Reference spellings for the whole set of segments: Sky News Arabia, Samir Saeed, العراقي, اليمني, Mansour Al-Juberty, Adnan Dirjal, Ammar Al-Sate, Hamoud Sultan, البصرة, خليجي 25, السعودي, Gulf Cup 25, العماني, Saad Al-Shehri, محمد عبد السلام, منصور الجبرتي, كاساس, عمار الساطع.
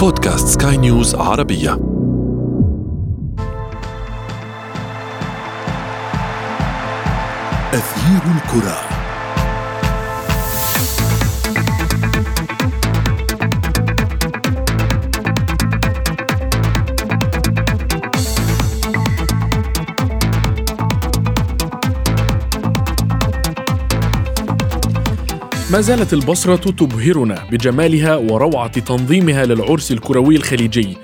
بودكاست سكاي نيوز عربية. أثير الكرة. ما زالت البصرة تبهرنا بجمالها وروعة تنظيمها للعرس الكروي الخليجي،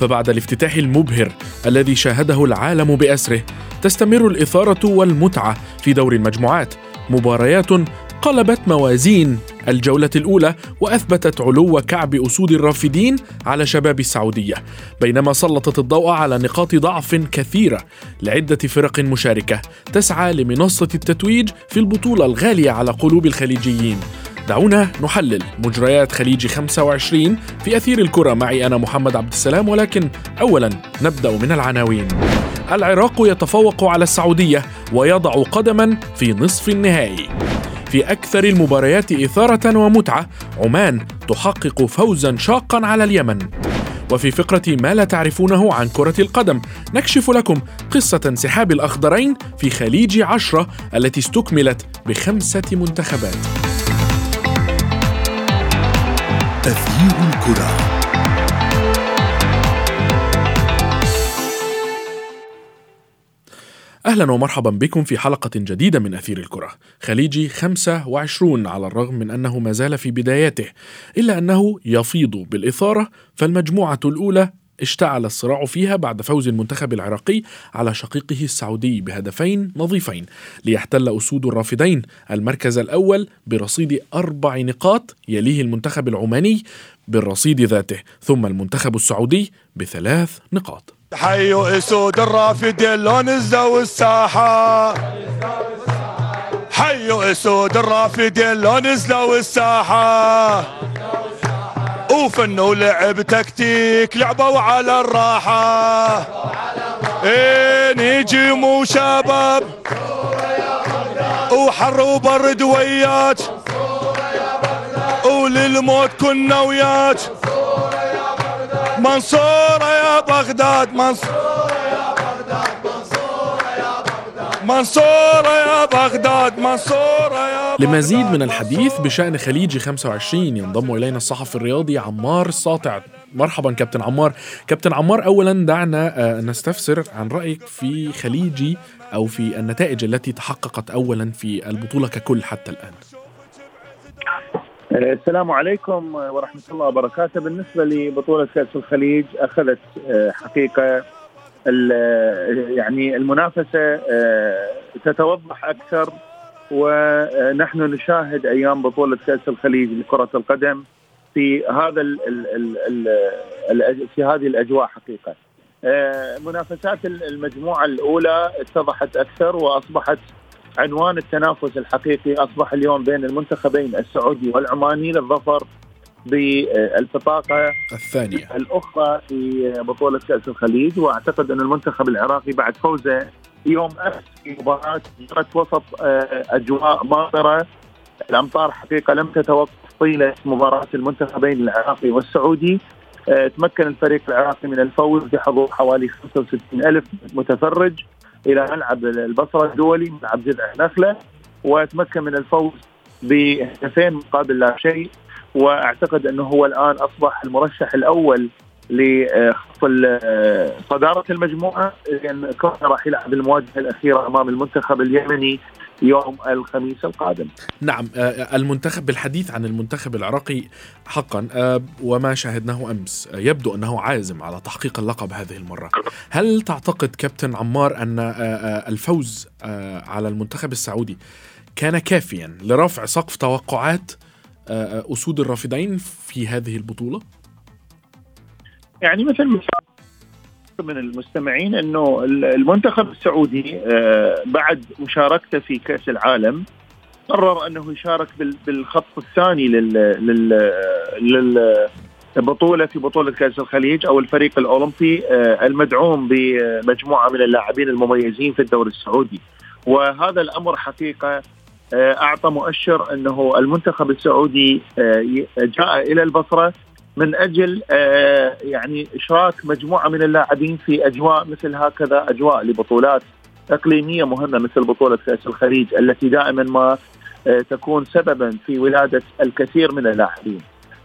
فبعد الافتتاح المبهر الذي شاهده العالم بأسره تستمر الإثارة والمتعة في دور المجموعات. مباريات قلبت موازين الجولة الأولى وأثبتت علو كعب أسود الرافدين على شباب السعودية، بينما سلطت الضوء على نقاط ضعف كثيرة لعدة فرق مشاركة تسعى لمنصة التتويج في البطولة الغالية على قلوب الخليجيين. دعونا نحلل مجريات خليجي 25 في أثير الكرة، معي أنا محمد عبد السلام، ولكن أولا نبدأ من العناوين. العراق يتفوق على السعودية ويضع قدما في نصف النهائي. في أكثر المباريات إثارة ومتعة، عمان تحقق فوزا شاقا على اليمن. وفي فقرة ما لا تعرفونه عن كرة القدم نكشف لكم قصة انسحاب الأخضرين في خليج 10 التي استكملت ب5 منتخبات. تغيير الكرة. أهلا ومرحبا بكم في حلقة جديدة من أثير الكرة. خليجي 25 على الرغم من أنه ما زال في بداياته إلا أنه يفيض بالإثارة، فالمجموعة الأولى اشتعل الصراع فيها بعد فوز المنتخب العراقي على شقيقه السعودي بهدفين نظيفين ليحتل أسود الرافدين المركز الأول برصيد 4 نقاط، يليه المنتخب العماني بالرصيد ذاته ثم المنتخب السعودي ب3 نقاط. حيو أسود الرافدين لو نزلوا الساحة، حيو أسود الرافدين لو نزلوا الساحة، وفن ولعب تكتيك لعبوا على الراحة، نيجي مو شباب وحر وبرد وياك وللموت كنا وياك، منصورة يا بغداد، منصورة يا بغداد، منصورة يا بغداد، منصورة يا بغداد، منصورة يا بغداد. لمزيد من الحديث بشأن خليجي 25 ينضم إلينا الصحفي الرياضي عمار الساطع. مرحبا كابتن عمار. كابتن عمار، أولا دعنا نستفسر عن رأيك في خليجي أو في النتائج التي تحققت أولا في البطولة ككل حتى الآن. السلام عليكم ورحمة الله وبركاته. بالنسبة لبطولة كأس الخليج أخذت حقيقة يعني المنافسة تتوضح أكثر، ونحن نشاهد أيام بطولة كأس الخليج لكرة القدم في هذا في هذه الأجواء. حقيقة منافسات المجموعة الأولى اتضحت أكثر، وأصبحت عنوان التنافس الحقيقي أصبح اليوم بين المنتخبين السعودي والعماني للظفر بالبطاقة الثانية الأخرى في بطولة كأس الخليج. وأعتقد أن المنتخب العراقي بعد فوزه يوم أمس في مباراة جرت وسط أجواء ماطرة، الأمطار حقيقة لم تتوقف طيلة مباراة المنتخبين العراقي والسعودي، تمكن الفريق العراقي من الفوز بحضور حوالي 65,000 متفرج إلى ملعب البصرة الدولي، ملعب جذع النخلة، وتمكن من الفوز بهدفين مقابل لا شيء. وأعتقد أنه هو الآن أصبح المرشح الأول لصدارة المجموعة، لأن كونه راح يلعب المواجهة الأخيرة أمام المنتخب اليمني يوم الخميس القادم. نعم، المنتخب، بالحديث عن المنتخب العراقي حقا وما شاهدناه أمس، يبدو أنه عازم على تحقيق اللقب هذه المرة. هل تعتقد كابتن عمار أن الفوز على المنتخب السعودي كان كافيا لرفع سقف توقعات أسود الرافدين في هذه البطولة؟ يعني مثل من المستمعين أنه المنتخب السعودي بعد مشاركته في كأس العالم قرر أنه يشارك بالخط الثاني للبطولة في بطولة كأس الخليج أو الفريق الأولمبي المدعوم بمجموعة من اللاعبين المميزين في الدوري السعودي، وهذا الأمر حقيقة أعطى مؤشر أنه المنتخب السعودي جاء إلى البصرة من أجل يعني إشراك مجموعة من اللاعبين في أجواء مثل هكذا، أجواء لبطولات إقليمية مهمة مثل بطولة كأس الخليج التي دائما ما تكون سببا في ولادة الكثير من اللاعبين.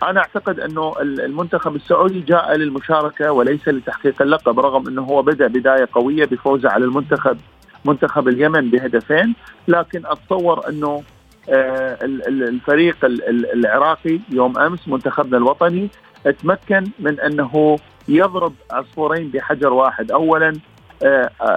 أنا أعتقد أنه المنتخب السعودي جاء للمشاركة وليس لتحقيق اللقب، رغم أنه هو بدأ بداية قوية بفوزه على منتخب اليمن بهدفين، لكن أتصور أنه الفريق العراقي يوم أمس منتخبنا الوطني تمكن من أنه يضرب عصفورين بحجر واحد. أولا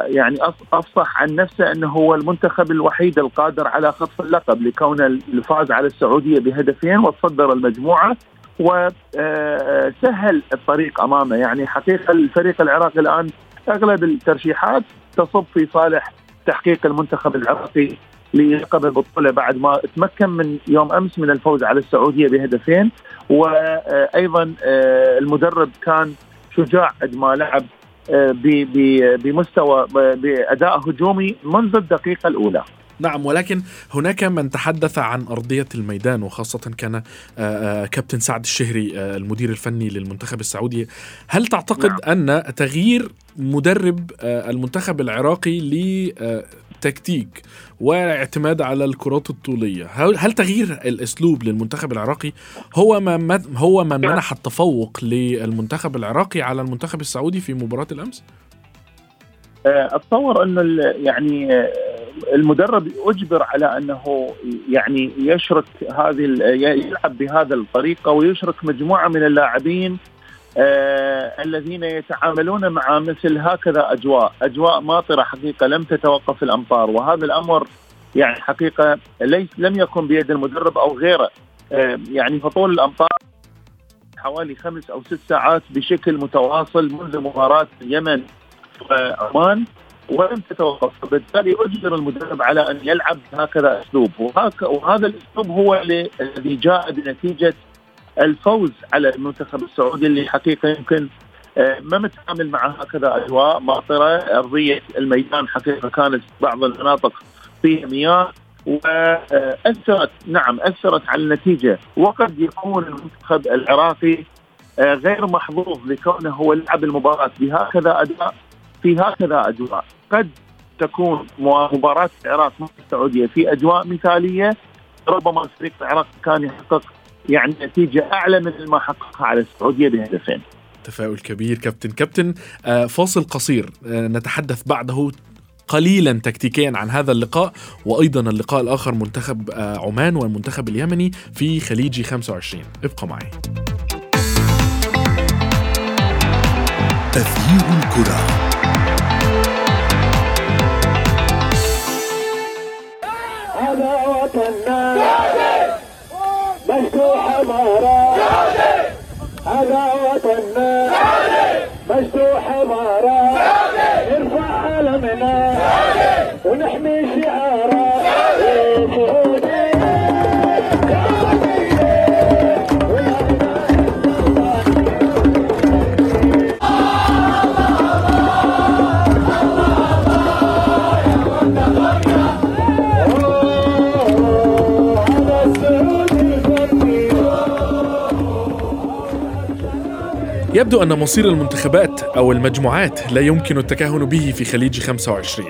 يعني أفصح عن نفسه أنه هو المنتخب الوحيد القادر على خطف اللقب لكون الفاز على السعودية بهدفين وتصدر المجموعة وسهل الطريق أمامه. يعني حقيقة الفريق العراقي الآن أغلب الترشيحات تصب في صالح تحقيق المنتخب العراقي للقب البطولة بعد ما تمكن من يوم أمس من الفوز على السعودية بهدفين. وأيضا المدرب كان شجاع عندما لعب بمستوى بأداء هجومي منذ الدقيقة الأولى. نعم، ولكن هناك من تحدث عن أرضية الميدان، وخاصة كان كابتن سعد الشهري المدير الفني للمنتخب السعودي. هل تعتقد أن تغيير مدرب المنتخب العراقي لتكتيك واعتماد على الكرات الطولية، هل تغيير الأسلوب للمنتخب العراقي هو من منح التفوق للمنتخب العراقي على المنتخب السعودي في مباراة الأمس؟ أتصور أن يعني المدرب أجبر على أنه يعني يشرك يلعب بهذا الطريقة ويشرك مجموعة من اللاعبين الذين يتعاملون مع مثل هكذا أجواء ماطرة حقيقة لم تتوقف الأمطار. وهذا الأمر يعني حقيقة لم يكن بيد المدرب أو غيره. يعني فطول الأمطار حوالي 5 أو 6 ساعات بشكل متواصل منذ مباراة اليمن عمان ولم تتوقف، بالتالي أجبر المدرب على أن يلعب هكذا أسلوب، وهذا الأسلوب هو الذي جاء بنتيجة الفوز على المنتخب السعودي اللي حقيقة يمكن ما متعامل مع هكذا أجواء ماطرة. أرضية الميدان حقيقة كانت بعض المناطق فيها مياه وأثرت، نعم أثرت على النتيجة. وقد يكون المنتخب العراقي غير محظوظ لكونه هو لعب المباراة بهكذا أداء في هكذا أجواء. قد تكون مباراة العراق مع السعودية في أجواء مثالية، ربما فريق العراق كان يحقق يعني نتيجة أعلى من ما حققها على السعودية بهدفين. تفاؤل كبير كابتن. فاصل قصير نتحدث بعده قليلا تكتيكيا عن هذا اللقاء وأيضا اللقاء الآخر منتخب عمان والمنتخب اليمني في خليجي 25. ابقوا معي. تغيير الكرة. مفتوحة مرة هذا وطننا مفتوحة مرة نرفع علمنا ونحمي شعارنا يبدو أن مصير المنتخبات أو المجموعات لا يمكن التكهن به في خليج 25،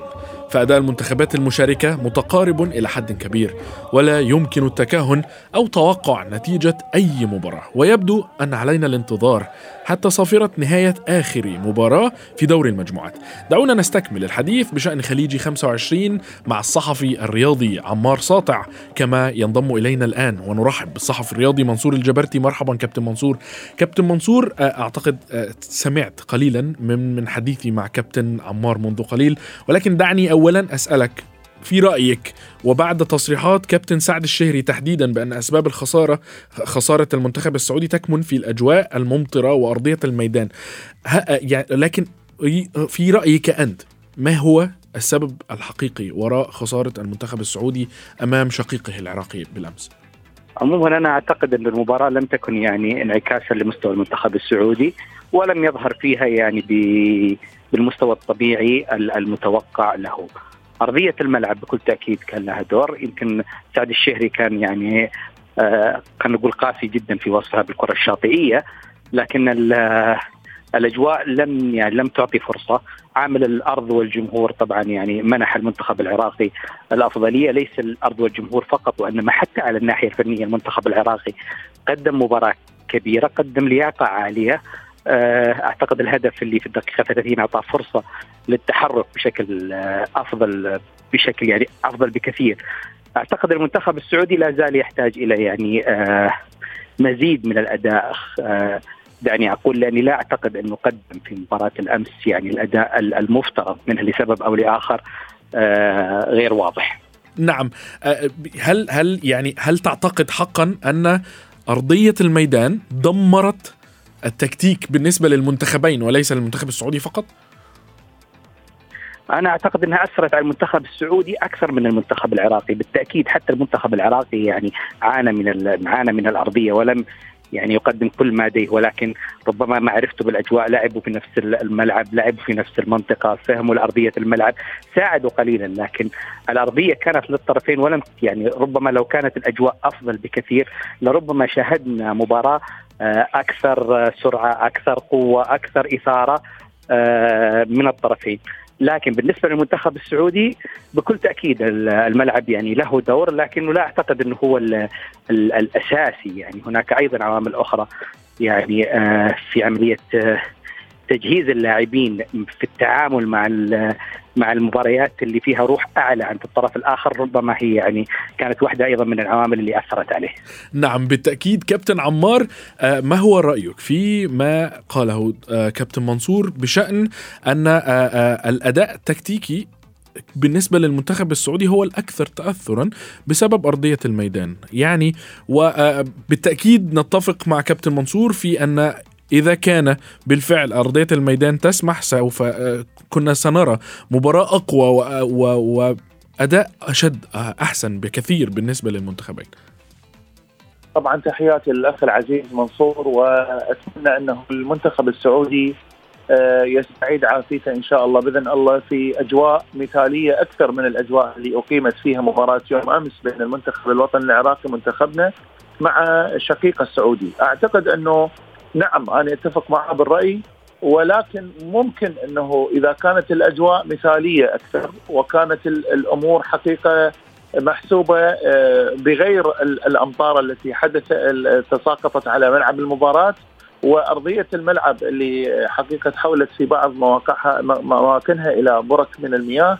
فأداء المنتخبات المشاركة متقارب إلى حد كبير ولا يمكن التكهن أو توقع نتيجة أي مباراة، ويبدو أن علينا الانتظار حتى صافرة نهاية آخر مباراة في دور المجموعات. دعونا نستكمل الحديث بشأن خليجي 25 مع الصحفي الرياضي عمار ساطع كما ينضم إلينا الآن، ونرحب بالصحفي الرياضي منصور الجبرتي. مرحبا كابتن منصور. أعتقد سمعت قليلا من حديثي مع كابتن عمار منذ قليل، ولكن دعني أولا أسألك في رأيك وبعد تصريحات كابتن سعد الشهري تحديدا بأن أسباب خسارة المنتخب السعودي تكمن في الأجواء الممطرة وأرضية الميدان، لكن في رأيك أنت ما هو السبب الحقيقي وراء خسارة المنتخب السعودي أمام شقيقه العراقي بالأمس؟ عموما أنا أعتقد أن المباراة لم تكن يعني انعكاسا لمستوى المنتخب السعودي، ولم يظهر فيها يعني بالمستوى الطبيعي المتوقع له. أرضية الملعب بكل تأكيد كان لها دور، يمكن سعد الشهري كان يعني خلينا نقول قاسي جدا في وصفها بالكرة الشاطئية، لكن الأجواء لم تعطي فرصة. عامل الأرض والجمهور طبعا يعني منح المنتخب العراقي الأفضلية، ليس الأرض والجمهور فقط وإنما حتى على الناحية الفنية. المنتخب العراقي قدم مباراة كبيرة، قدم لياقة عالية. أعتقد الهدف اللي في الدقيقة 30 أعطى فرصة للتحرك بشكل أفضل، بشكل يعني أفضل بكثير. أعتقد المنتخب السعودي لا زال يحتاج إلى يعني مزيد من الأداء. دعني أقول لأني لا أعتقد أنه قدم في مباراة الأمس يعني الأداء المفترض منه لسبب أو لآخر غير واضح. نعم، هل تعتقد حقا أن أرضية الميدان دمرت التكتيك بالنسبة للمنتخبين وليس للمنتخب السعودي فقط؟ أنا أعتقد أنها أثرت على المنتخب السعودي أكثر من المنتخب العراقي بالتأكيد. حتى المنتخب العراقي يعني عانى من الأرضية ولم يعني يقدم كل ما لديه، ولكن ربما معرفته بالأجواء، لعبوا في نفس الملعب، لعبوا في نفس المنطقة، فهموا الأرضية الملعب، ساعدوا قليلا، لكن الأرضية كانت للطرفين ولم يعني ربما لو كانت الأجواء أفضل بكثير لربما شاهدنا مباراة أكثر سرعة، أكثر قوة، أكثر إثارة من الطرفين. لكن بالنسبة للمنتخب السعودي بكل تأكيد الملعب يعني له دور، لكنه لا أعتقد أنه هو الأساسي. يعني هناك أيضا عوامل أخرى يعني في عملية تجهيز اللاعبين في التعامل مع المباريات اللي فيها روح أعلى عند الطرف الآخر، ربما هي يعني كانت واحدة أيضا من العوامل اللي أثرت عليه. نعم بالتأكيد. كابتن عمار، ما هو رأيك في ما قاله كابتن منصور بشأن أن الأداء التكتيكي بالنسبة للمنتخب السعودي هو الأكثر تأثرا بسبب أرضية الميدان؟ يعني وبالتأكيد نتفق مع كابتن منصور في أن إذا كان بالفعل أرضية الميدان تسمح سوف كنا سنرى مباراة أقوى وأداء أشد أحسن بكثير بالنسبة للمنتخبين. طبعا تحياتي للأخ العزيز منصور، وأتمنى أنه المنتخب السعودي يستعيد عافيته إن شاء الله بإذن الله في أجواء مثالية أكثر من الأجواء اللي أقيمت فيها مباراة يوم أمس بين المنتخب الوطني العراقي منتخبنا مع الشقيق السعودي. أعتقد أنه نعم أنا أتفق معه بالرأي، ولكن ممكن أنه إذا كانت الأجواء مثالية أكثر وكانت الأمور حقيقة محسوبة بغير الأمطار التي تساقطت على ملعب المباراة، وأرضية الملعب اللي حقيقة حولت في بعض مواقعها إلى برك من المياه،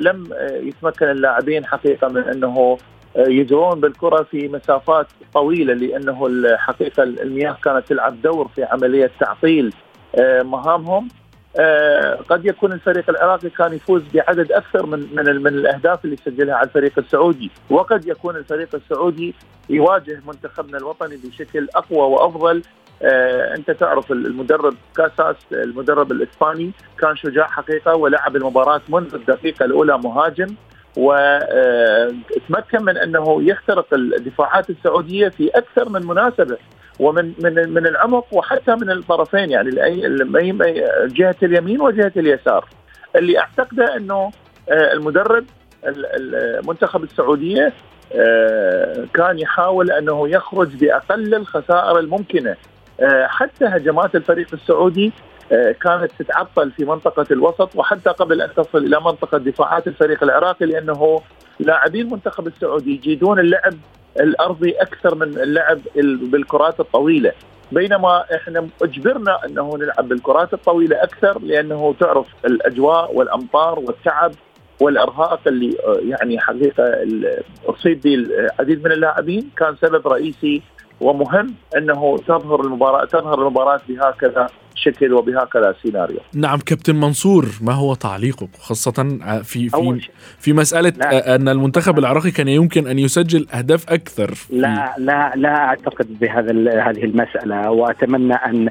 لم يتمكن اللاعبين حقيقة من أنه يجرون بالكرة في مسافات طويلة، لأنه الحقيقة المياه كانت تلعب دور في عملية تعطيل مهامهم. قد يكون الفريق العراقي كان يفوز بعدد أكثر من الأهداف اللي سجلها على الفريق السعودي، وقد يكون الفريق السعودي يواجه منتخبنا الوطني بشكل أقوى وأفضل. أنت تعرف المدرب كاساس، المدرب الإسباني، كان شجاع حقيقة ولعب المباراة منذ الدقيقة الأولى مهاجم، وتمكن من أنه يخترق الدفاعات السعودية في أكثر من مناسبة ومن من من العمق وحتى من الطرفين، يعني جهة اليمين وجهة اليسار. اللي أعتقده أنه المدرب المنتخب السعودية كان يحاول أنه يخرج بأقل الخسائر الممكنة. حتى هجمات الفريق السعودي كانت تتعطل في منطقة الوسط وحتى قبل أن تصل إلى منطقة دفاعات الفريق العراقي، لأنه لاعبي المنتخب السعودي يجيدون اللعب الأرضي أكثر من اللعب بالكرات الطويلة، بينما إحنا أجبرنا أنه نلعب بالكرات الطويلة أكثر، لأنه تعرف الأجواء والأمطار والتعب والإرهاق اللي يعني حقيقة أصيب به العديد من اللاعبين كان سبب رئيسي ومهم أنه تظهر المباراة بهكذا شكل وبهكذا سيناريو. نعم كابتن منصور، ما هو تعليقك خاصة في مسألة أن المنتخب العراقي كان يمكن أن يسجل أهداف أكثر؟ لا أعتقد بهذه المسألة، وأتمنى أن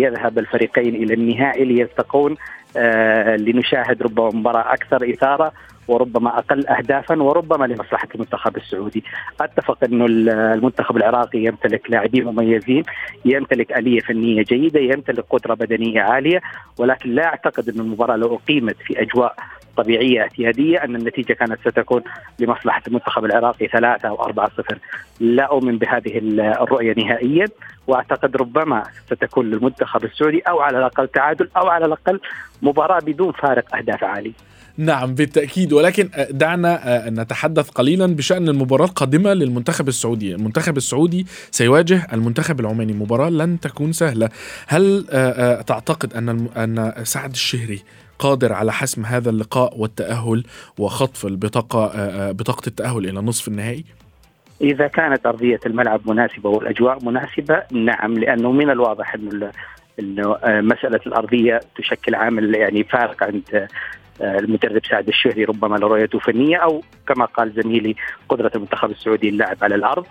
يذهب الفريقين إلى النهائي ليلتقون لنشاهد ربما مباراة أكثر إثارة وربما أقل أهدافا وربما لمصلحة المنتخب السعودي. أتفق أنه المنتخب العراقي يمتلك لاعبين مميزين، يمتلك آلية فنية جيدة، يمتلك قدرة بدنية عالية، ولكن لا أعتقد أن المباراة لو أقيمت في أجواء طبيعية اعتيادية أن النتيجة كانت ستكون لمصلحة المنتخب العراقي 3 أو 4-0. لا أؤمن بهذه الرؤية نهائيا، وأعتقد ربما ستكون للمنتخب السعودي أو على الأقل تعادل أو على الأقل مباراة بدون فارق أهداف عالي. نعم بالتأكيد، ولكن دعنا نتحدث قليلا بشأن المباراة القادمة للمنتخب السعودي. المنتخب السعودي سيواجه المنتخب العماني، مباراة لن تكون سهلة. هل تعتقد أن سعد الشهري قادر على حسم هذا اللقاء والتأهل وخطف بطاقة التأهل إلى نصف النهائي؟ إذا كانت أرضية الملعب مناسبة والأجواء مناسبة نعم، لأنه من الواضح أنه مسألة الأرضية تشكل عامل يعني فارق عند المدرب سعد الشهري، ربما لرؤيته فنية أو كما قال زميلي قدرة المنتخب السعودي اللعب على الأرض.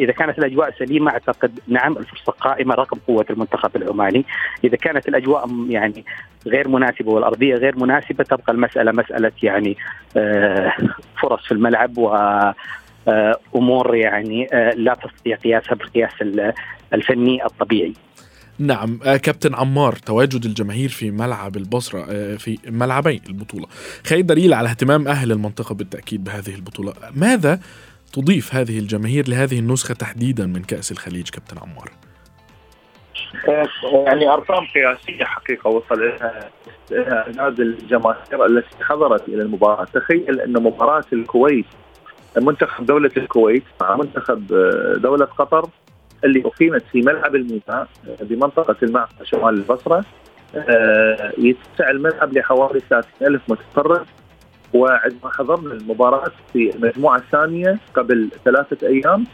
إذا كانت الأجواء سليمة أعتقد نعم الفرصة قائمة رغم قوة المنتخب العماني. إذا كانت الأجواء يعني غير مناسبة والأرضية غير مناسبة تبقى المسألة مسألة يعني فرص في الملعب وأمور يعني لا تستطيع قياسها بالقياس الفني الطبيعي. نعم كابتن عمار، تواجد الجماهير في ملعب البصرة في ملعبي البطولة خير دليل على اهتمام أهل المنطقة بالتأكيد بهذه البطولة. ماذا تضيف هذه الجماهير لهذه النسخة تحديدا من كأس الخليج كابتن عمار؟ يعني أرقام قياسية حقيقة وصل إليها عدد الجماهير التي حضرت إلى المباراة. تخيل أن مباراة الكويت منتخب دولة الكويت مع منتخب دولة قطر اللي أقيمت في ملعب الميناء بمنطقة المعقة شمال البصرة، يتسع الملعب لحوالي 30,000 متفرج. وعندما حضرنا المباراة في المجموعة الثانية قبل 3 أيام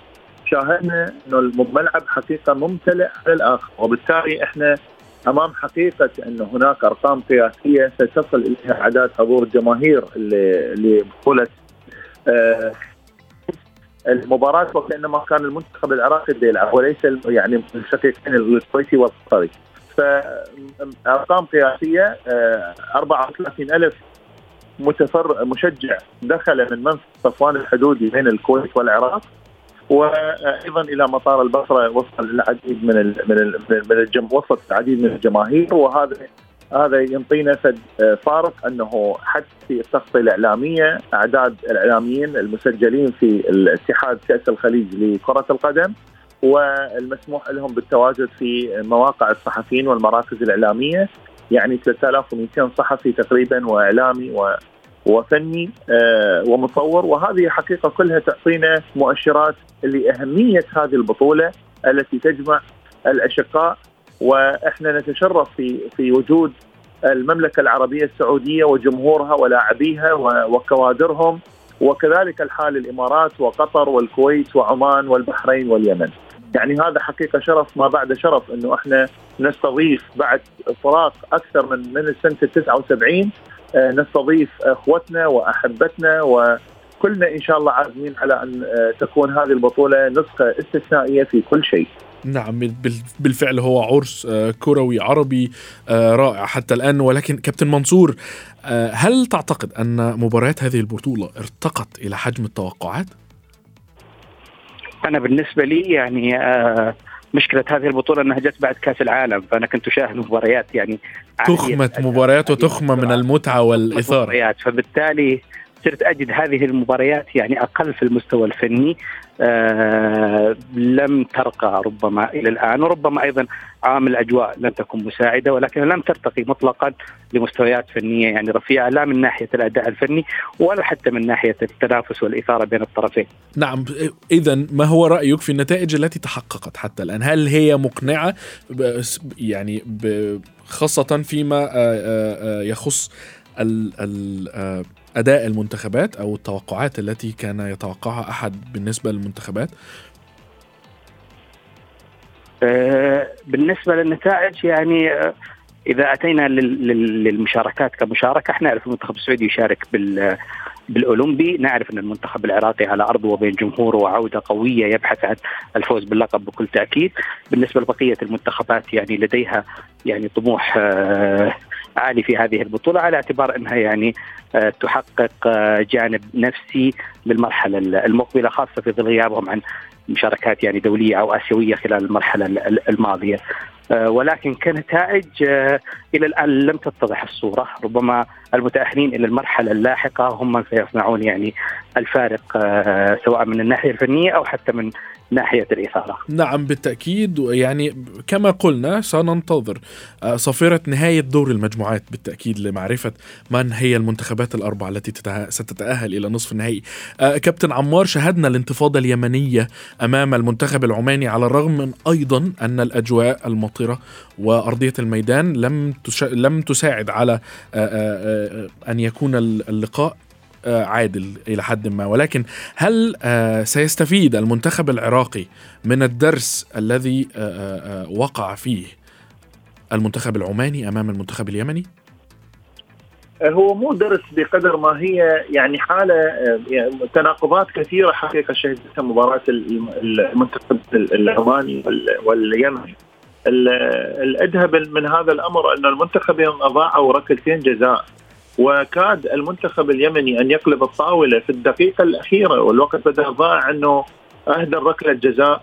شاهدنا أنه الملعب حقيقة ممتلئ على الآخر، وبالتالي إحنا أمام حقيقة أن هناك أرقام قياسية ستصل إليها أعداد حضور الجماهير لبطولة المباراة، وكأنما كان المنتخب العراقي يلعب وليس يعني الشقيقين الكويتي والقطري. فأرقام قياسية 34,000 مشجع دخل من منفذ صفوان الحدودي بين الكويت والعراق، وأيضا إلى مطار البصرة وصل العديد من الجماهير. وهذا ينطينا فارق أنه حتى في التغطية الإعلامية أعداد الإعلاميين المسجلين في الاتحاد كأس الخليج لكرة القدم والمسموح لهم بالتواجد في مواقع الصحفيين والمراكز الإعلامية يعني 3200 صحفي تقريبا وإعلامي وفني ومصور. وهذه حقيقة كلها تعطينا مؤشرات لأهمية هذه البطولة التي تجمع الأشقاء، وإحنا نتشرف في وجود المملكة العربية السعودية وجمهورها ولاعبيها وكوادرهم، وكذلك الحال الإمارات وقطر والكويت وعمان والبحرين واليمن. يعني هذا حقيقة شرف ما بعد شرف أنه إحنا نستضيف بعد فراق أكثر من السنة 79 نستضيف أخوتنا وأحبتنا، وكلنا إن شاء الله عازمين على أن تكون هذه البطولة نسخة استثنائية في كل شيء. نعم بالفعل هو عرس كروي عربي رائع حتى الآن. ولكن كابتن منصور، هل تعتقد أن مباريات هذه البطولة ارتقت إلى حجم التوقعات؟ أنا بالنسبة لي يعني مشكلة هذه البطولة أنها جت بعد كأس العالم، فأنا كنت أشاهد مباريات يعني تخمة مباريات وتخمة من المتعة والإثارة، فبالتالي صرت أجد هذه المباريات يعني أقل في المستوى الفني، لم ترقى ربما إلى الآن، وربما أيضا عامل أجواء لم تكن مساعدة، ولكن لم ترتقي مطلقا لمستويات فنية يعني رفيعة، لا من ناحية الأداء الفني ولا حتى من ناحية التنافس والإثارة بين الطرفين. نعم إذن ما هو رأيك في النتائج التي تحققت حتى الآن؟ هل هي مقنعة يعني خاصة فيما يخص أداء المنتخبات أو التوقعات التي كان يتوقعها أحد بالنسبة للمنتخبات؟ بالنسبة للنتائج يعني إذا أتينا للمشاركات كمشاركة، احنا نعرف المنتخب السعودي يشارك بالأولمبي، نعرف أن المنتخب العراقي على أرضه وبين جمهوره وعودة قوية يبحث عن الفوز باللقب بكل تأكيد. بالنسبة لبقية المنتخبات يعني لديها يعني طموح عالي في هذه البطولة، على اعتبار أنها يعني تحقق جانب نفسي للمرحلة المقبلة، خاصة في ظل غيابهم عن مشاركات يعني دولية أو آسيوية خلال المرحلة الماضية. ولكن كنتائج إلى الآن لم تتضح الصورة، ربما المتأهلين إلى المرحلة اللاحقة هم من سيصنعون يعني الفارق سواء من الناحية الفنية أو حتى من ناحية الإثارة. نعم بالتأكيد، يعني كما قلنا سننتظر صفيرة نهاية دور المجموعات بالتأكيد لمعرفة من هي المنتخبات الأربعة التي ستتأهل إلى نصف النهائي. كابتن عمار، شهدنا الانتفاضة اليمنية أمام المنتخب العماني، على الرغم من أيضا أن الأجواء المطرة وأرضية الميدان لم تساعد على أن يكون اللقاء عادل إلى حد ما، ولكن هل سيستفيد المنتخب العراقي من الدرس الذي وقع فيه المنتخب العماني أمام المنتخب اليمني؟ هو مو درس بقدر ما هي يعني حالة تناقضات كثيرة حقيقة شهدتها مباراة المنتخب العماني واليمني. الأدهب من هذا الأمر أن المنتخبين أضاعوا ركلتين جزاء، وكاد المنتخب اليمني أن يقلب الطاولة في الدقيقة الأخيرة، والوقت بدأ ضاع أنه أهدى ركلة جزاء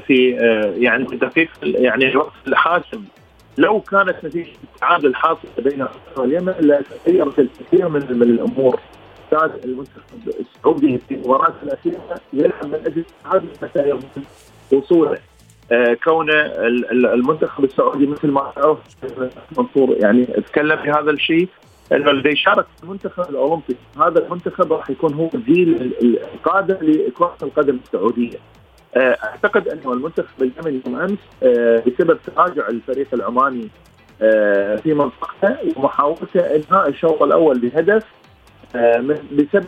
في يعني الدقيقة يعني الوقت الحاسم. لو كانت نتيجة التعادل الحاصل بين اليمن لتغيرت الكثير من الأمور. كان المنتخب السعودي في المباراة الأخيرة يلعب من أجل التعادل حتى وصوله، كون المنتخب السعودي مثل ما تعرف منصور يعني اتكلم في هذا الشيء، انه اللي يشارك في المنتخب الاولمبي هذا المنتخب راح يكون هو الجيل القادم لكرة القدم السعودية. اعتقد انه المنتخب اليمني امس بسبب تراجع الفريق العماني في منطقته ومحاولته انهاء الشوط الاول بهدف، بسبب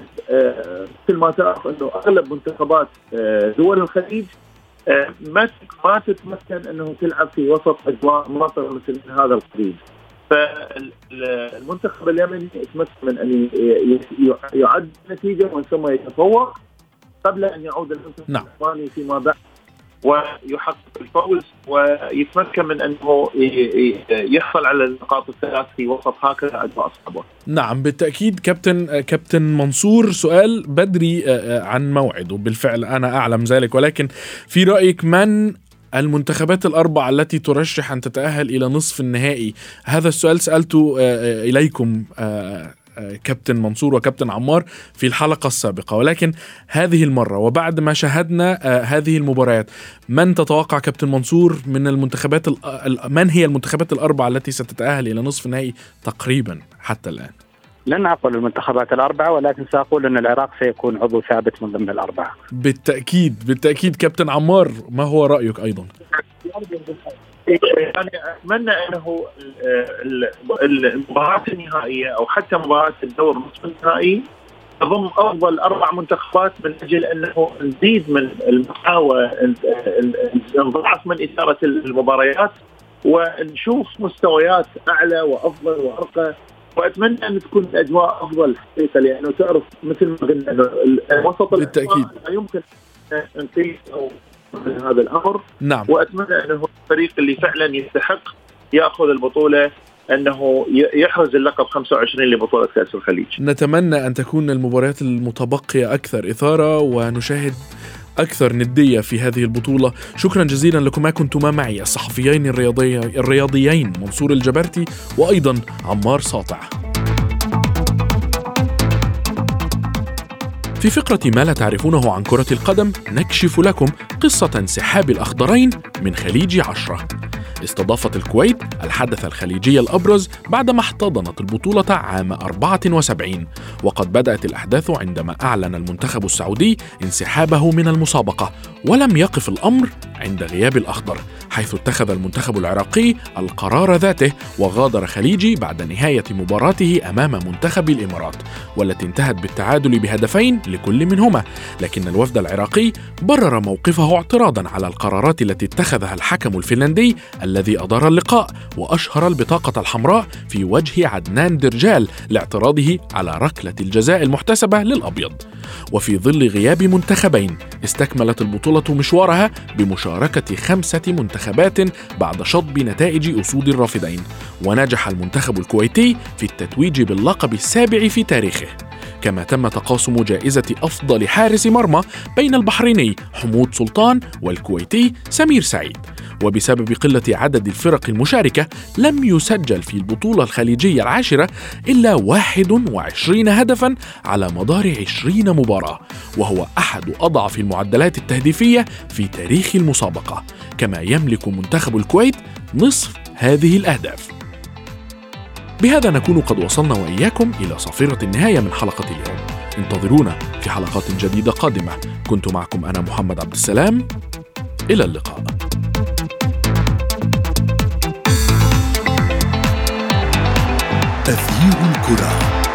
مثل ما تعرف انه اغلب منتخبات دول الخليج ما تتمكن أنه تلعب في وسط أجواء مطر مثل هذا القريب. فالمنتخب اليمني يتمكن من أن يعد نتيجة ومن ثم يتفوق قبل أن يعود المنتخب اليمني فيما بعد ويحقق الفوز، ويتمكن من أنه يحصل على النقاط الثلاث في وسط هكذا أجواء صعبة. نعم بالتأكيد. كابتن منصور، سؤال بدري عن موعده، بالفعل أنا أعلم ذلك، ولكن في رأيك من المنتخبات الأربعة التي ترشح أن تتأهل إلى نصف النهائي؟ هذا السؤال سألته إليكم كابتن منصور وكابتن عمار في الحلقة السابقة، ولكن هذه المرة وبعد ما شاهدنا هذه المباريات، من تتوقع كابتن منصور من المنتخبات من هي المنتخبات الأربعة التي ستتأهل إلى نصف النهائي تقريبا حتى الآن؟ لن أقول المنتخبات الأربعة، ولكن سأقول أن العراق سيكون عضو ثابت من ضمن الأربعة. بالتأكيد. كابتن عمار، ما هو رأيك أيضا؟ يعني أتمنى أنه المباراة النهائية أو حتى مباراة الدور نصف النهائي تضم أفضل أربع منتخبات، من أجل أنه نزيد من المحاوى، نضاعف من إثارة المباريات ونشوف مستويات أعلى وأفضل وأرقى. وأتمنى أن تكون الأجواء أفضل حقيقة، لأنه تعرف مثل ما قلنا الوسط بالتأكيد لا يمكن أن تنتهي أو من هذا الأمر. نعم. وأتمنى أنه الفريق اللي فعلا يستحق يأخذ البطولة أنه يحرز اللقب 25 لبطولة كأس الخليج. نتمنى أن تكون المباريات المتبقية أكثر إثارة ونشاهد أكثر ندية في هذه البطولة. شكرا جزيلا لكما كنتما معي الصحفيين الرياضيين منصور الجبرتي وأيضا عمار ساطع. في فقرة ما لا تعرفونه عن كرة القدم نكشف لكم قصة انسحاب الأخضرين من خليج 10. استضافت الكويت الحدث الخليجي الأبرز بعدما احتضنت البطولة عام 74، وقد بدأت الأحداث عندما أعلن المنتخب السعودي انسحابه من المسابقة، ولم يقف الأمر عند غياب الأخضر، حيث اتخذ المنتخب العراقي القرار ذاته وغادر خليجي بعد نهاية مباراته أمام منتخب الإمارات، والتي انتهت بالتعادل بهدفين لكل منهما. لكن الوفد العراقي برر موقفه اعتراضا على القرارات التي اتخذها الحكم الفنلندي الذي أدار اللقاء، وأشهر البطاقة الحمراء في وجه عدنان درجال لاعتراضه على ركلة الجزاء المحتسبة للأبيض. وفي ظل غياب منتخبين، استكملت البطولة مشوارها بمشاركة 5 منتخبات انتخابات بعد شطب نتائج أسود الرافضين، ونجح المنتخب الكويتي في التتويج باللقب السابع في تاريخه. كما تم تقاسم جائزة أفضل حارس مرمى بين البحريني حمود سلطان والكويتي سمير سعيد. وبسبب قلة عدد الفرق المشاركة لم يسجل في البطولة الخليجية العاشرة إلا 21 هدفاً على مدار 20 مباراة، وهو أحد أضعف المعدلات التهديفية في تاريخ المسابقة. كما يملك منتخب الكويت نصف هذه الأهداف. بهذا نكون قد وصلنا وإياكم إلى صفيرة النهاية من حلقة اليوم. انتظرونا في حلقات جديدة قادمة. كنت معكم أنا محمد عبد السلام، إلى اللقاء. تغيير الكرة.